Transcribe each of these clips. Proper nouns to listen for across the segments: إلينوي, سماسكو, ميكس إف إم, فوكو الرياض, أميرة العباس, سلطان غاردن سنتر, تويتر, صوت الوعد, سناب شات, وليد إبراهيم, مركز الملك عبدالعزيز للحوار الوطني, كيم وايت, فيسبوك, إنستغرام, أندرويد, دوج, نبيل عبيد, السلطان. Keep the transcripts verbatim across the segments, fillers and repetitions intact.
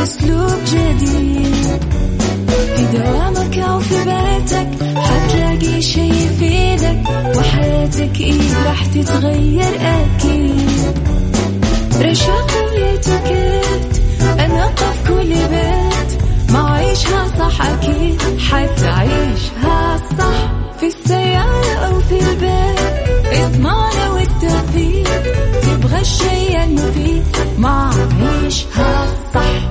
بأسلوب جديد في دوامك أو في بيتك، حتلاقي شي يفيدك وحياتك إيه راح تتغير أكيد. رشاق والإتيكيت أنا قف كل بيت، ما عيشها صح أكيد حتعيشها صح، في السيارة أو في البيت اضمعنا والتوفيق، تبغى الشيء المفيد ما عيشها صح.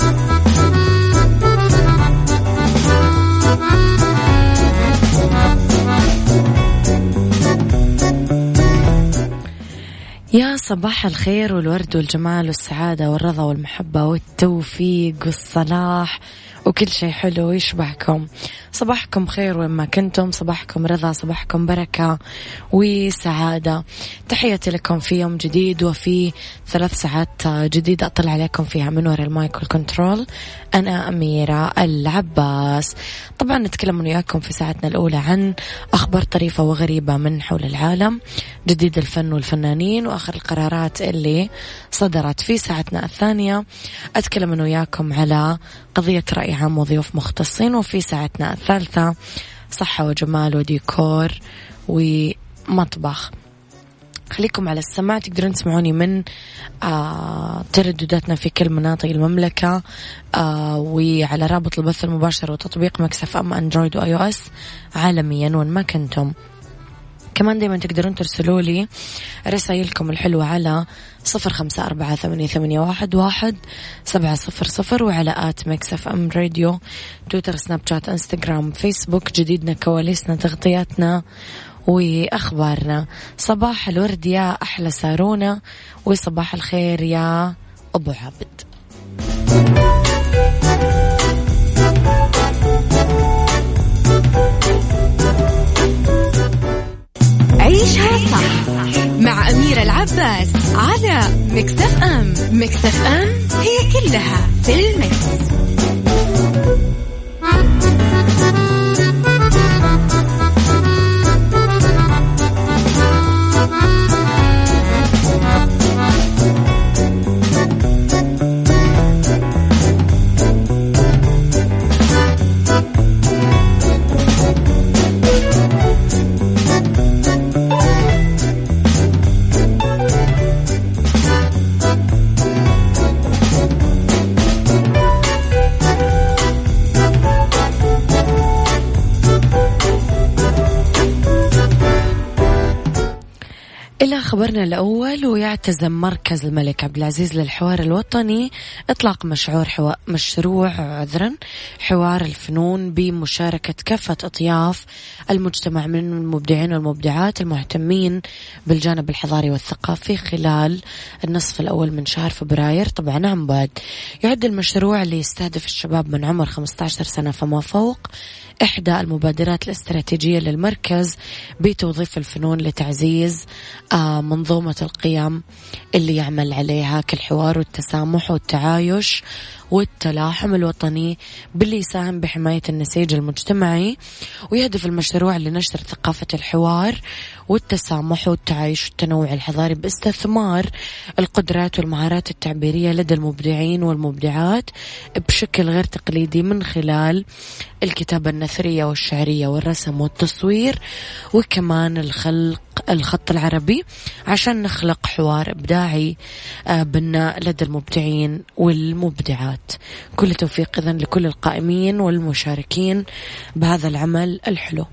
يا صباح الخير والورد والجمال والسعادة والرضا والمحبة والتوفيق والصلاح وكل شيء حلو يشبهكم. صباحكم خير وين ما كنتم، صباحكم رضا، صباحكم بركة وسعادة. تحياتي لكم في يوم جديد وفي ثلاث ساعات جديدة أطلع عليكم فيها من وراء المايك والكنترول، أنا أميرة العباس. طبعا نتكلم وياكم في ساعتنا الأولى عن أخبار طريفة وغريبة من حول العالم، جديد الفن والفنانين، وآخر القرارات اللي صدرت. في ساعتنا الثانية أتكلم وياكم على قضية رأي عام وضيوف مختصين، وفي ساعتنا الثالثة صحة وجمال وديكور ومطبخ. خليكم على السماع، تقدرون تسمعوني من آه تردداتنا في كل مناطق المملكة، آه وعلى رابط البث المباشر وتطبيق ميكس إف إم أندرويد وآي أو إس عالميا وين ما كنتم. كمان دايما تقدرون ترسلوا لي رسائلكم الحلوة على صفر خمسة أربعة ثمانية ثمانية واحد واحد سبعة صفر صفر، وعلى آت ميكس إف إم راديو، تويتر، سناب شات، إنستغرام، فيسبوك. جديدنا، كواليسنا، تغطياتنا وأخبارنا. صباح الورد يا أحلى سارونا، وصباح الخير يا أبو عبد. عيشها صح مع أميرة العباس على ميكس إف إم. ميكس إف إم هي كلها في الميكس. خبرنا الأول، ويعتزم مركز الملك عبدالعزيز للحوار الوطني إطلاق مشروع حوا... مشروع عذرا حوار الفنون بمشاركة كافة أطياف المجتمع من المبدعين والمبدعات المهتمين بالجانب الحضاري والثقافي خلال النصف الأول من شهر فبراير. طبعا عن بعد يعد المشروع اللي يستهدف الشباب من عمر خمسة عشر سنة فما فوق إحدى المبادرات الاستراتيجية للمركز بتوظيف الفنون لتعزيز منظومة القيم اللي يعمل عليها كالحوار والتسامح والتعايش والتلاحم الوطني، باللي يساهم بحماية النسيج المجتمعي. ويهدف المشروع لنشر ثقافة الحوار والتسامح والتعايش والتنوع الحضاري باستثمار القدرات والمهارات التعبيرية لدى المبدعين والمبدعات بشكل غير تقليدي من خلال الكتابة النثرية والشعرية والرسم والتصوير، وكمان الخلق الخط العربي، عشان نخلق حوار إبداعي بناء لدى المبدعين والمبدعات. كل توفيق إذن لكل القائمين والمشاركين بهذا العمل الحلو.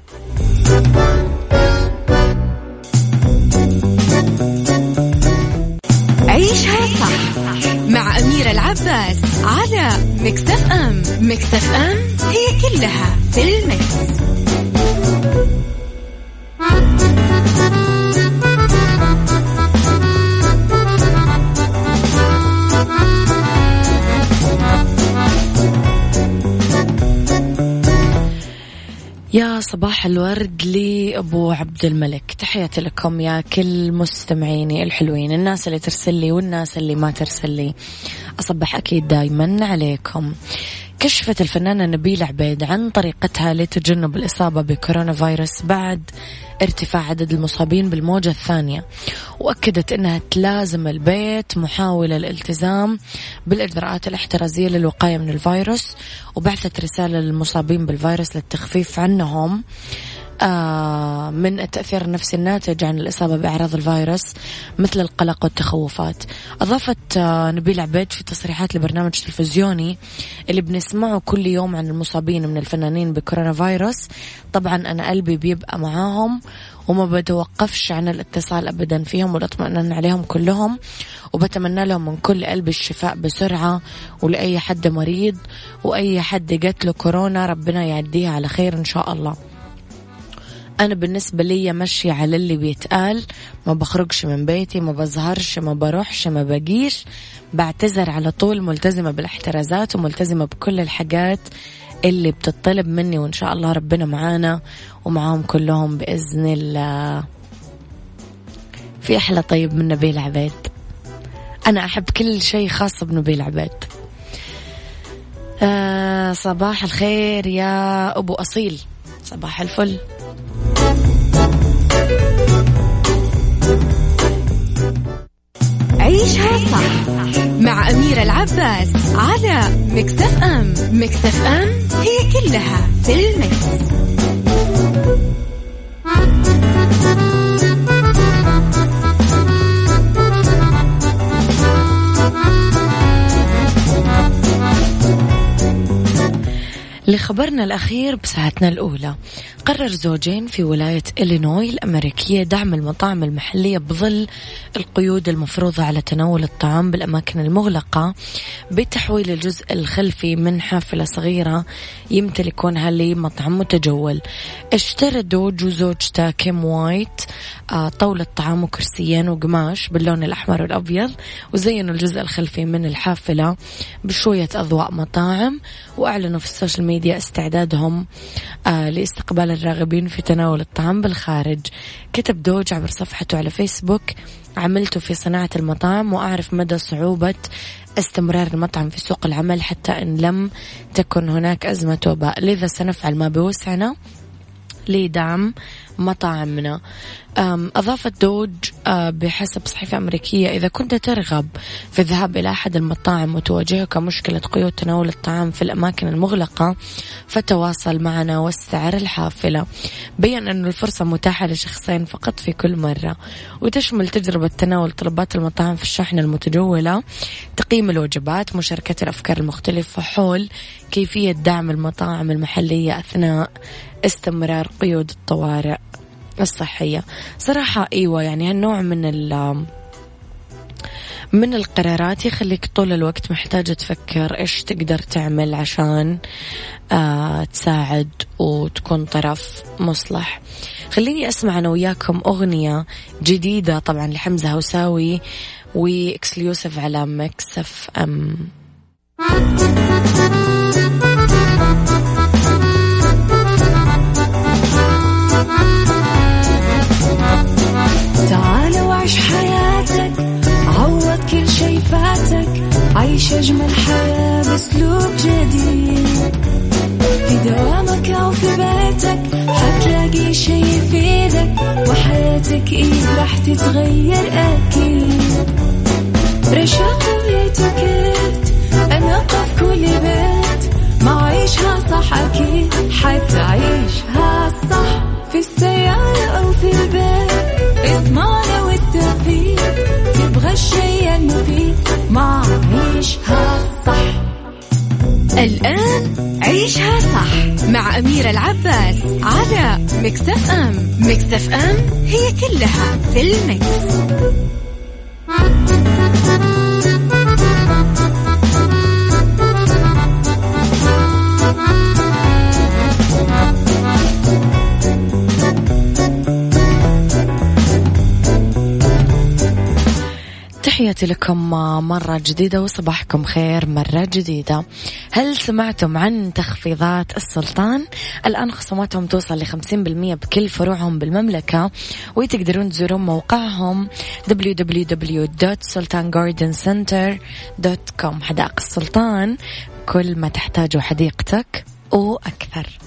عيشها صح مع أميرة العباس على ميكس إف إم. ميكس إف إم هي كلها في الميكس. يا صباح الورد لي أبو عبد الملك، تحياتي لكم يا كل مستمعيني الحلوين، الناس اللي ترسل لي والناس اللي ما ترسل لي، أصبح أكيد دايما عليكم. كشفت الفنانة نبيل عبيد عن طريقتها لتجنب الإصابة بكورونا فيروس بعد ارتفاع عدد المصابين بالموجة الثانية، وأكدت أنها تلازم البيت محاولة الالتزام بالإجراءات الاحترازية للوقاية من الفيروس، وبعثت رسالة للمصابين بالفيروس للتخفيف عنهم من التأثير النفسي الناتج عن الإصابة بأعراض الفيروس مثل القلق والتخوفات. أضافت نبيل عبيد في تصريحات لبرنامج تلفزيوني اللي بنسمعه كل يوم عن المصابين من الفنانين بكورونا فيروس، طبعا أنا قلبي بيبقى معاهم وما بتوقفش عن الاتصال أبدا فيهم والاطمئنان عليهم كلهم، وبتمنى لهم من كل قلبي الشفاء بسرعة، ولأي حد مريض وأي حد جات له كورونا ربنا يعديها على خير إن شاء الله. أنا بالنسبة لي ماشية على اللي بيتقال، ما بخرجش من بيتي، ما بظهرش، ما بروحش، ما بجيش، بعتذر على طول، ملتزمة بالاحترازات وملتزمة بكل الحاجات اللي بتطلب مني، وإن شاء الله ربنا معانا ومعاهم كلهم بإذن الله. في أحلى طيب من نبيل عبيد؟ أنا أحب كل شيء خاص بنبيل عبيد. آه صباح الخير يا أبو أصيل، صباح الفل. عيشها صح مع أميرة العباس على ميكس إف إم. ميكس إف إم هي كلها في الميكس. لخبرنا الأخير بساعتنا الأولى، قرر زوجين في ولاية إلينوي الأمريكية دعم المطاعم المحلية بظل القيود المفروضة على تناول الطعام بالأماكن المغلقة بتحويل الجزء الخلفي من حافلة صغيرة يمتلكونها لمطعم متجول. اشترى دوج وزوجته كيم وايت طاولة طعام وكرسيين وقماش باللون الأحمر والأبيض، وزينوا الجزء الخلفي من الحافلة بشوية أضواء مطاعم، وأعلنوا في السوشيال ميديا استعدادهم لاستقبال الراغبين في تناول الطعام بالخارج. كتب دوج عبر صفحته على فيسبوك: عملت في صناعة المطاعم وأعرف مدى صعوبة استمرار المطعم في سوق العمل حتى إن لم تكن هناك أزمة وباء، لذا سنفعل ما بوسعنا لدعم مطاعمنا. أضافت دوج بحسب صحيفة أمريكية: إذا كنت ترغب في الذهاب إلى أحد المطاعم وتواجهك مشكلة قيود تناول الطعام في الأماكن المغلقة فتواصل معنا واستعر الحافلة. بيّن أن الفرصة متاحة لشخصين فقط في كل مرة، وتشمل تجربة تناول طلبات المطاعم في الشاحنة المتجولة، تقييم الوجبات، مشاركة الأفكار المختلفة حول كيفية دعم المطاعم المحلية أثناء استمرار قيود الطوارئ الصحية. صراحة ايوه، يعني هالنوع من ال من القرارات يخليك طول الوقت محتاجة تفكر ايش تقدر تعمل عشان آه تساعد وتكون طرف مصلح. خليني اسمع انا وياكم اغنية جديدة طبعا لحمزة هوساوي واكسليوسيف على ميكس إف إم. عيش أجمل حياة بأسلوب جديد، في دوامك أو في بيتك حتلاقي شي يفيدك، وحياتك إيه راح تتغير أكيد. رشاق ويتكت أناقة في كل بيت، ما عيشها صح أكيد حتعيشها صح، في السيارة أو في البيت اسمعنا والتوفيق، تبغى الشي المفيد ما عيشها صح. الآن عيشها صح مع أميرة العباس على ميكس إف إم. ميكس إف إم هي كلها في الميكس. تحياتي لكم مرة جديدة وصباحكم خير مرة جديدة. هل سمعتم عن تخفيضات السلطان؟ الآن خصوماتهم توصل لخمسين بالمية بكل فروعهم بالمملكة، وتقدرون تزورون موقعهم دبليو دبليو دبليو دوت سلطان غاردن سنتر دوت كوم. حدائق السلطان كل ما تحتاجه حديقتك وأكثر.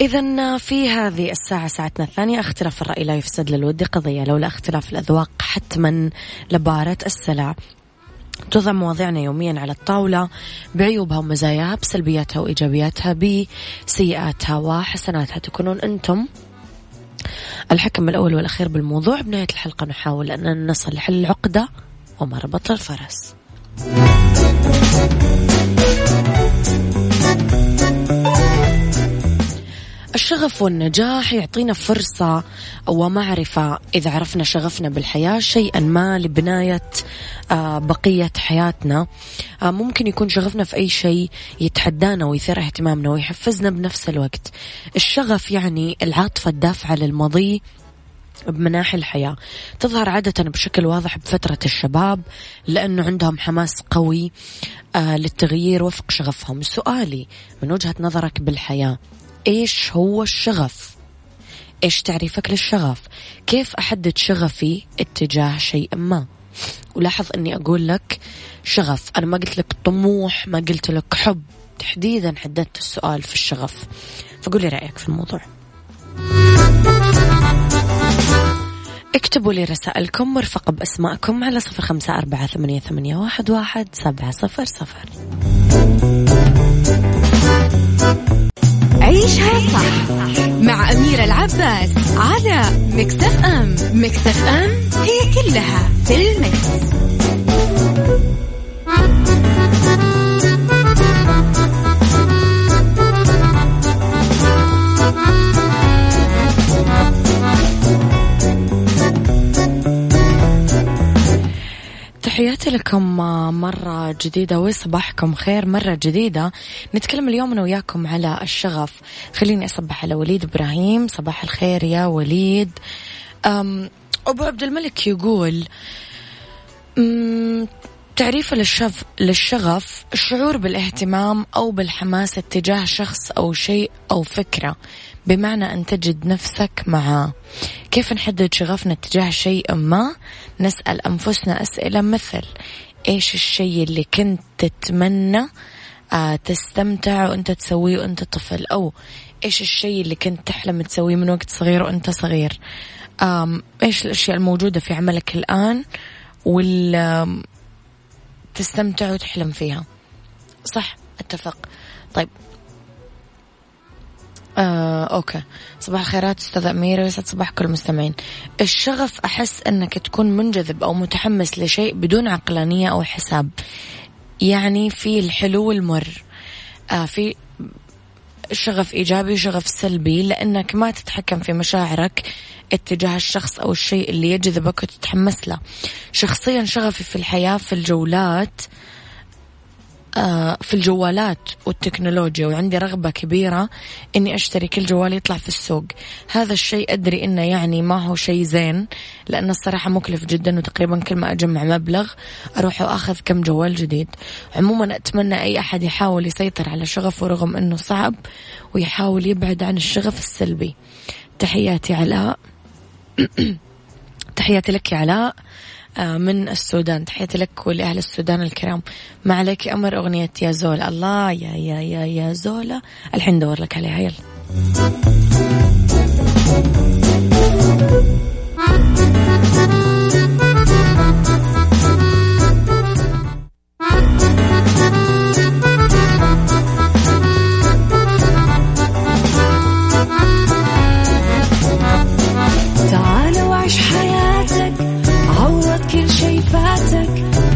إذن في هذه الساعة ساعتنا الثانية، اختلاف الرأي لا يفسد للود قضية، لولا اختلاف الأذواق حتما لبارة السلع. توضع مواضيعنا يوميا على الطاولة بعيوبها ومزاياها، بسلبياتها وإيجابياتها، بسيئاتها وحسناتها. تكونون أنتم الحكم الأول والأخير بالموضوع. بنهاية الحلقة نحاول أن نصل لحل العقدة ومربط الفرس. الشغف والنجاح يعطينا فرصة ومعرفة، إذا عرفنا شغفنا بالحياة شيئا ما لبناية بقية حياتنا. ممكن يكون شغفنا في أي شيء يتحدانا ويثير اهتمامنا ويحفزنا بنفس الوقت. الشغف يعني العاطفة الدافعة للمضي بمناحي الحياة، تظهر عادة بشكل واضح بفترة الشباب لأنه عندهم حماس قوي للتغيير وفق شغفهم. سؤالي من وجهة نظرك بالحياة، إيش هو الشغف؟ إيش تعريفك للشغف؟ كيف أحدد شغفي اتجاه شيء ما؟ ولاحظ أني أقول لك شغف، أنا ما قلت لك طموح، ما قلت لك حب، تحديدا حددت السؤال في الشغف. فقولي رأيك في الموضوع. اكتبوا لي رسائلكم مرفقة بأسماءكم على صفر خمسة أربعة ثمانية ثمانية واحد واحد سبعة صفر صفر. عيشها صح مع أميرة العباس على ميكس إف إم. ميكس إف إم هي كلها في الميكس. تحياتي لكم مرة جديدة وصباحكم خير مرة جديدة. نتكلم اليوم أنا وياكم على الشغف. خليني أصبح على وليد إبراهيم. صباح الخير يا وليد. أبو عبد الملك يقول تعريف للشغف الشعور بالاهتمام أو بالحماس اتجاه شخص أو شيء أو فكرة، بمعنى أن تجد نفسك معاه. كيف نحدد شغفنا اتجاه شيء ما؟ نسأل أنفسنا أسئلة مثل إيش الشيء اللي كنت تتمنى تستمتع وأنت تسويه وأنت طفل، أو إيش الشيء اللي كنت تحلم تسويه من وقت صغير وأنت صغير، إيش الأشياء الموجودة في عملك الآن وال تستمتع وتحلم فيها. صح، اتفق. طيب آه، أوكي. صباح الخيرات أستاذ أميرة، ويسعد صباح كل المستمعين. الشغف أحس أنك تكون منجذب أو متحمس لشيء بدون عقلانية أو حساب، يعني في الحلو والمر. آه في شغف إيجابي وشغف سلبي، لأنك ما تتحكم في مشاعرك اتجاه الشخص أو الشيء اللي يجذبك وتتحمس له. شخصيا شغفي في الحياة في الجولات في الجوالات والتكنولوجيا، وعندي رغبة كبيرة إني أشتري كل جوال يطلع في السوق. هذا الشيء أدري إنه يعني ما هو شيء زين، لأن الصراحة مكلف جدا، وتقريبا كل ما أجمع مبلغ أروح وأخذ كم جوال جديد. عموما أتمنى أي أحد يحاول يسيطر على شغفه رغم إنه صعب، ويحاول يبعد عن الشغف السلبي. تحياتي علاء. تحياتي لك يا علاء من السودان. تحياتي لك ولأهل السودان الكرام. ما عليك أمر أغنية يا زولا. الله يا يا يا يا زولا، الحين دور لك عليها. يلا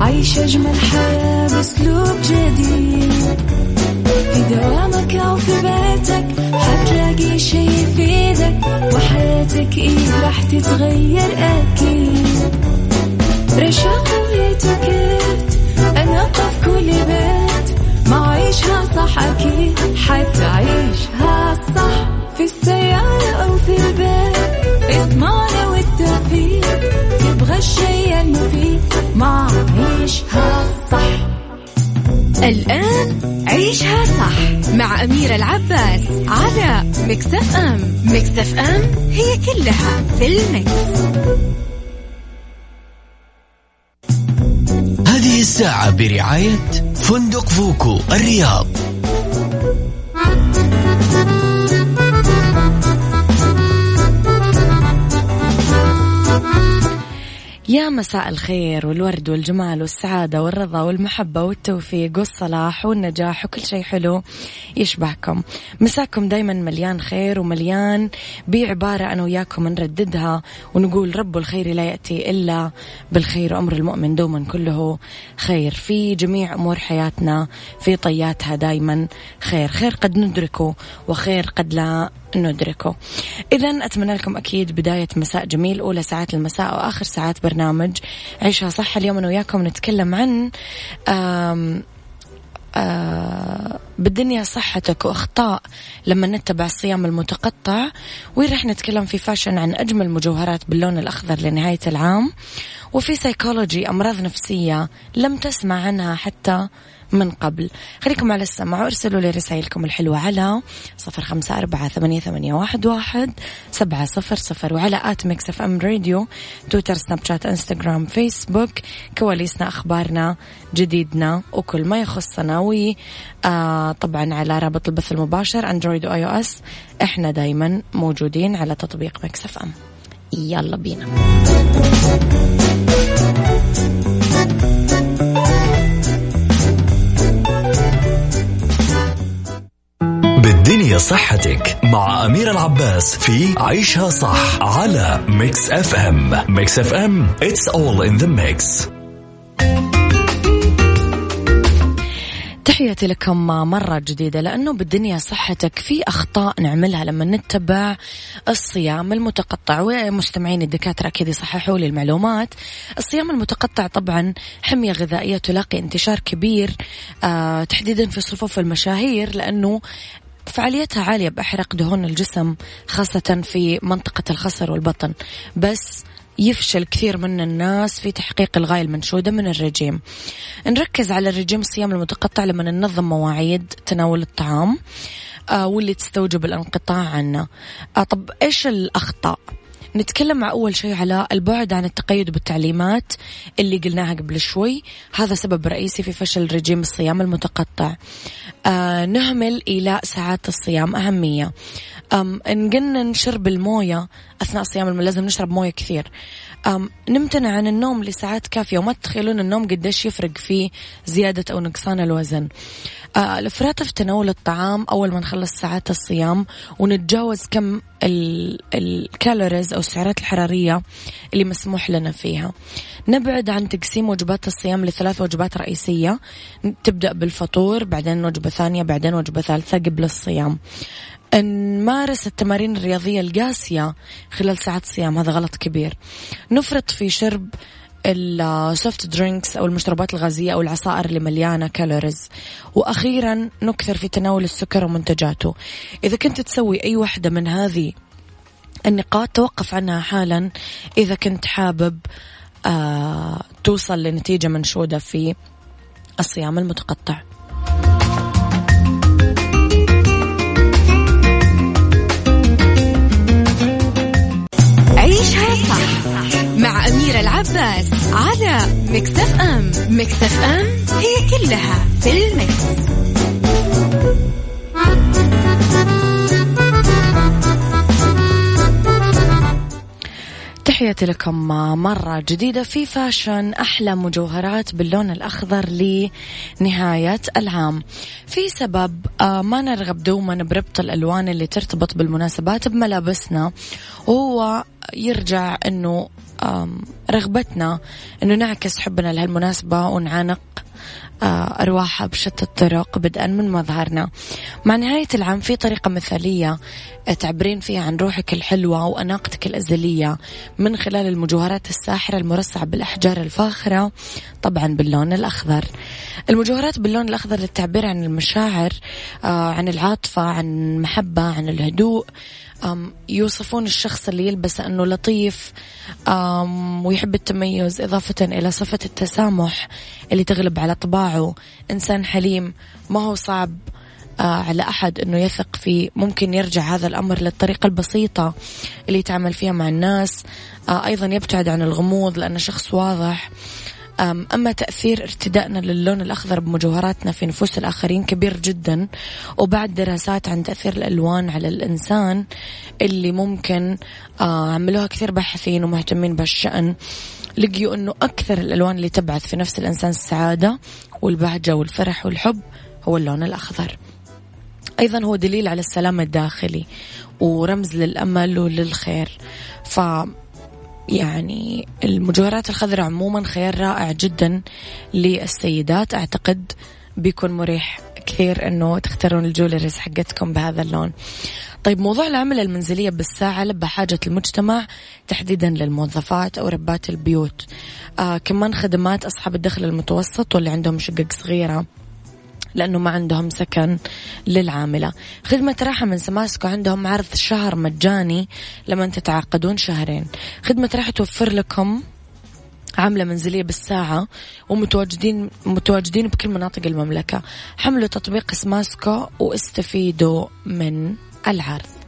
عيش أجمل حياة بأسلوب جديد، في دوامك أو في بيتك حتلاقي شي يفيدك وحياتك إيه راح تتغير أكيد. رشاق ويتكت أنا قف كل بيت ما عيشها صح أكيد حتعيشها صح في السيارة أو في البيت. اضمعنا والتوفيق تبغى الشيء المفيد ما عيشها صح. الآن عيشها صح مع أميرة العباس على ميكس إف إم. ميكس إف إم هي كلها في الميكس. هذه الساعة برعاية فندق فوكو الرياض. يا مساء الخير والورد والجمال والسعادة والرضا والمحبة والتوفيق والصلاح والنجاح وكل شيء حلو يشبهكم. مساكم دايما مليان خير ومليان بعبارة أنا وياكم نرددها ونقول رب الخير لا يأتي إلا بالخير وأمر المؤمن دوما كله خير. في جميع أمور حياتنا في طياتها دايما خير، خير قد ندركه وخير قد لا ندركه. إذن أتمنى لكم أكيد بداية مساء جميل، أولى ساعات المساء وآخر ساعات برنامج عيشها صح. اليوم أنا وياكم نتكلم عن آم آم بالدنيا صحتك وأخطاء لما نتبع الصيام المتقطع، ورح نتكلم في فاشن عن أجمل مجوهرات باللون الأخضر لنهاية العام، وفي سيكولوجي أمراض نفسية لم تسمع عنها حتى من قبل. خليكم على السمع وارسلوا لي رسائلكم الحلوة على صفر خمسة أربعة ثمانية ثمانية واحد واحد سبعة صفر صفر وعلى آت ميكس إف إم راديو، تويتر، سناب شات، إنستغرام، فيسبوك. كواليسنا، أخبارنا، جديدنا وكل ما يخصنا، وي آه طبعا على رابط البث المباشر أندرويد وآي أو إس. إحنا دايما موجودين على تطبيق ميكس إف إم. يلا بينا. بالدنيا صحتك مع أميرة العباس في عيشها صح على ميكس إف إم. ميكس إف إم It's all in the mix. تحياتي لكم مرة جديدة، لأنه بالدنيا صحتك في أخطاء نعملها لما نتبع الصيام المتقطع. ومستمعين الدكاترة أكيد يصححوا لي المعلومات. الصيام المتقطع طبعا حمية غذائية تلاقي انتشار كبير آه تحديدا في صفوف المشاهير، لأنه فعاليتها عالية بإحراق دهون الجسم خاصة في منطقة الخصر والبطن، بس يفشل كثير من الناس في تحقيق الغاية المنشودة من الرجيم. نركز على الرجيم الصيام المتقطع لما ننظم مواعيد تناول الطعام آه واللي تستوجب الانقطاع عنه. آه طب إيش الأخطاء؟ نتكلم مع أول شيء على البعد عن التقيد بالتعليمات اللي قلناها قبل شوي، هذا سبب رئيسي في فشل رجيم الصيام المتقطع. آه نهمل إيلاء ساعات الصيام أهمية، أم نقنن شرب الموية أثناء صيام، لازم نشرب موية كثير. أم نمتنع عن النوم لساعات كافية، وما تتخيلون النوم قديش يفرق في زيادة أو نقصان الوزن. آه الإفراط في تناول الطعام أول ما نخلص ساعات الصيام ونتجاوز كم الكالوريز أو السعرات الحرارية اللي مسموح لنا فيها. نبعد عن تقسيم وجبات الصيام لثلاث وجبات رئيسية، تبدأ بالفطور بعدين وجبة ثانية بعدين وجبة ثالثة قبل الصيام. نمارس التمارين الرياضية القاسية خلال ساعات الصيام، هذا غلط كبير. نفرط في شرب السوفت درينكس أو المشروبات الغازية أو العصائر اللي مليانة كالوريز. وأخيرا نكثر في تناول السكر ومنتجاته. إذا كنت تسوي أي واحدة من هذه النقاط توقف عنها حالا إذا كنت حابب آه توصل لنتيجة منشودة في الصيام المتقطع. عيشها صح مع أميرة العباس على ميكس إف إم. ميكس إف إم هي كلها في الميكس. تحياتي لكم مرة جديدة في فاشن أحلى مجوهرات باللون الأخضر لنهاية العام. في سبب ما نرغب دوما بربط الألوان اللي ترتبط بالمناسبات بملابسنا، وهو يرجع أنه رغبتنا أنه نعكس حبنا لهالمناسبة ونعانق أرواحها بشتى الطرق بدءا من مظهرنا. مع نهاية العام في طريقة مثالية تعبرين فيها عن روحك الحلوة وأناقتك الأزلية من خلال المجوهرات الساحرة المرصعة بالأحجار الفاخرة طبعا باللون الأخضر. المجوهرات باللون الأخضر للتعبير عن المشاعر، عن العاطفة، عن المحبة، عن الهدوء. يوصفون الشخص اللي يلبس أنه لطيف ويحب التميز، إضافة إلى صفة التسامح اللي تغلب على طباعه، إنسان حليم ما هو صعب على أحد أنه يثق فيه. ممكن يرجع هذا الأمر للطريقة البسيطة اللي يتعامل فيها مع الناس، أيضا يبتعد عن الغموض لأنه شخص واضح. أما تأثير ارتدائنا للون الأخضر بمجوهراتنا في نفوس الآخرين كبير جدا، وبعد دراسات عن تأثير الألوان على الإنسان اللي ممكن عملوها كثير باحثين ومهتمين بهالشأن، لقيوا أنه أكثر الألوان اللي تبعث في نفس الإنسان السعادة والبهجة والفرح والحب هو اللون الأخضر. أيضا هو دليل على السلام الداخلي ورمز للأمل وللخير. ف يعني المجوهرات الخضراء عموما خيار رائع جدا للسيدات، أعتقد بيكون مريح كثير أنه تختارون الجولريز حقتكم بهذا اللون. طيب، موضوع العمل المنزلية بالساعة لبى حاجة المجتمع تحديدا للموظفات أو ربات البيوت، آه كمان خدمات أصحاب الدخل المتوسط واللي عندهم شقق صغيرة لأنه ما عندهم سكن للعاملة. خدمة راحة من سماسكو عندهم عرض شهر مجاني لما تتعاقدون شهرين. خدمة راحة توفر لكم عاملة منزلية بالساعة ومتواجدين متواجدين بكل مناطق المملكة. حملوا تطبيق سماسكو واستفيدوا من العرض.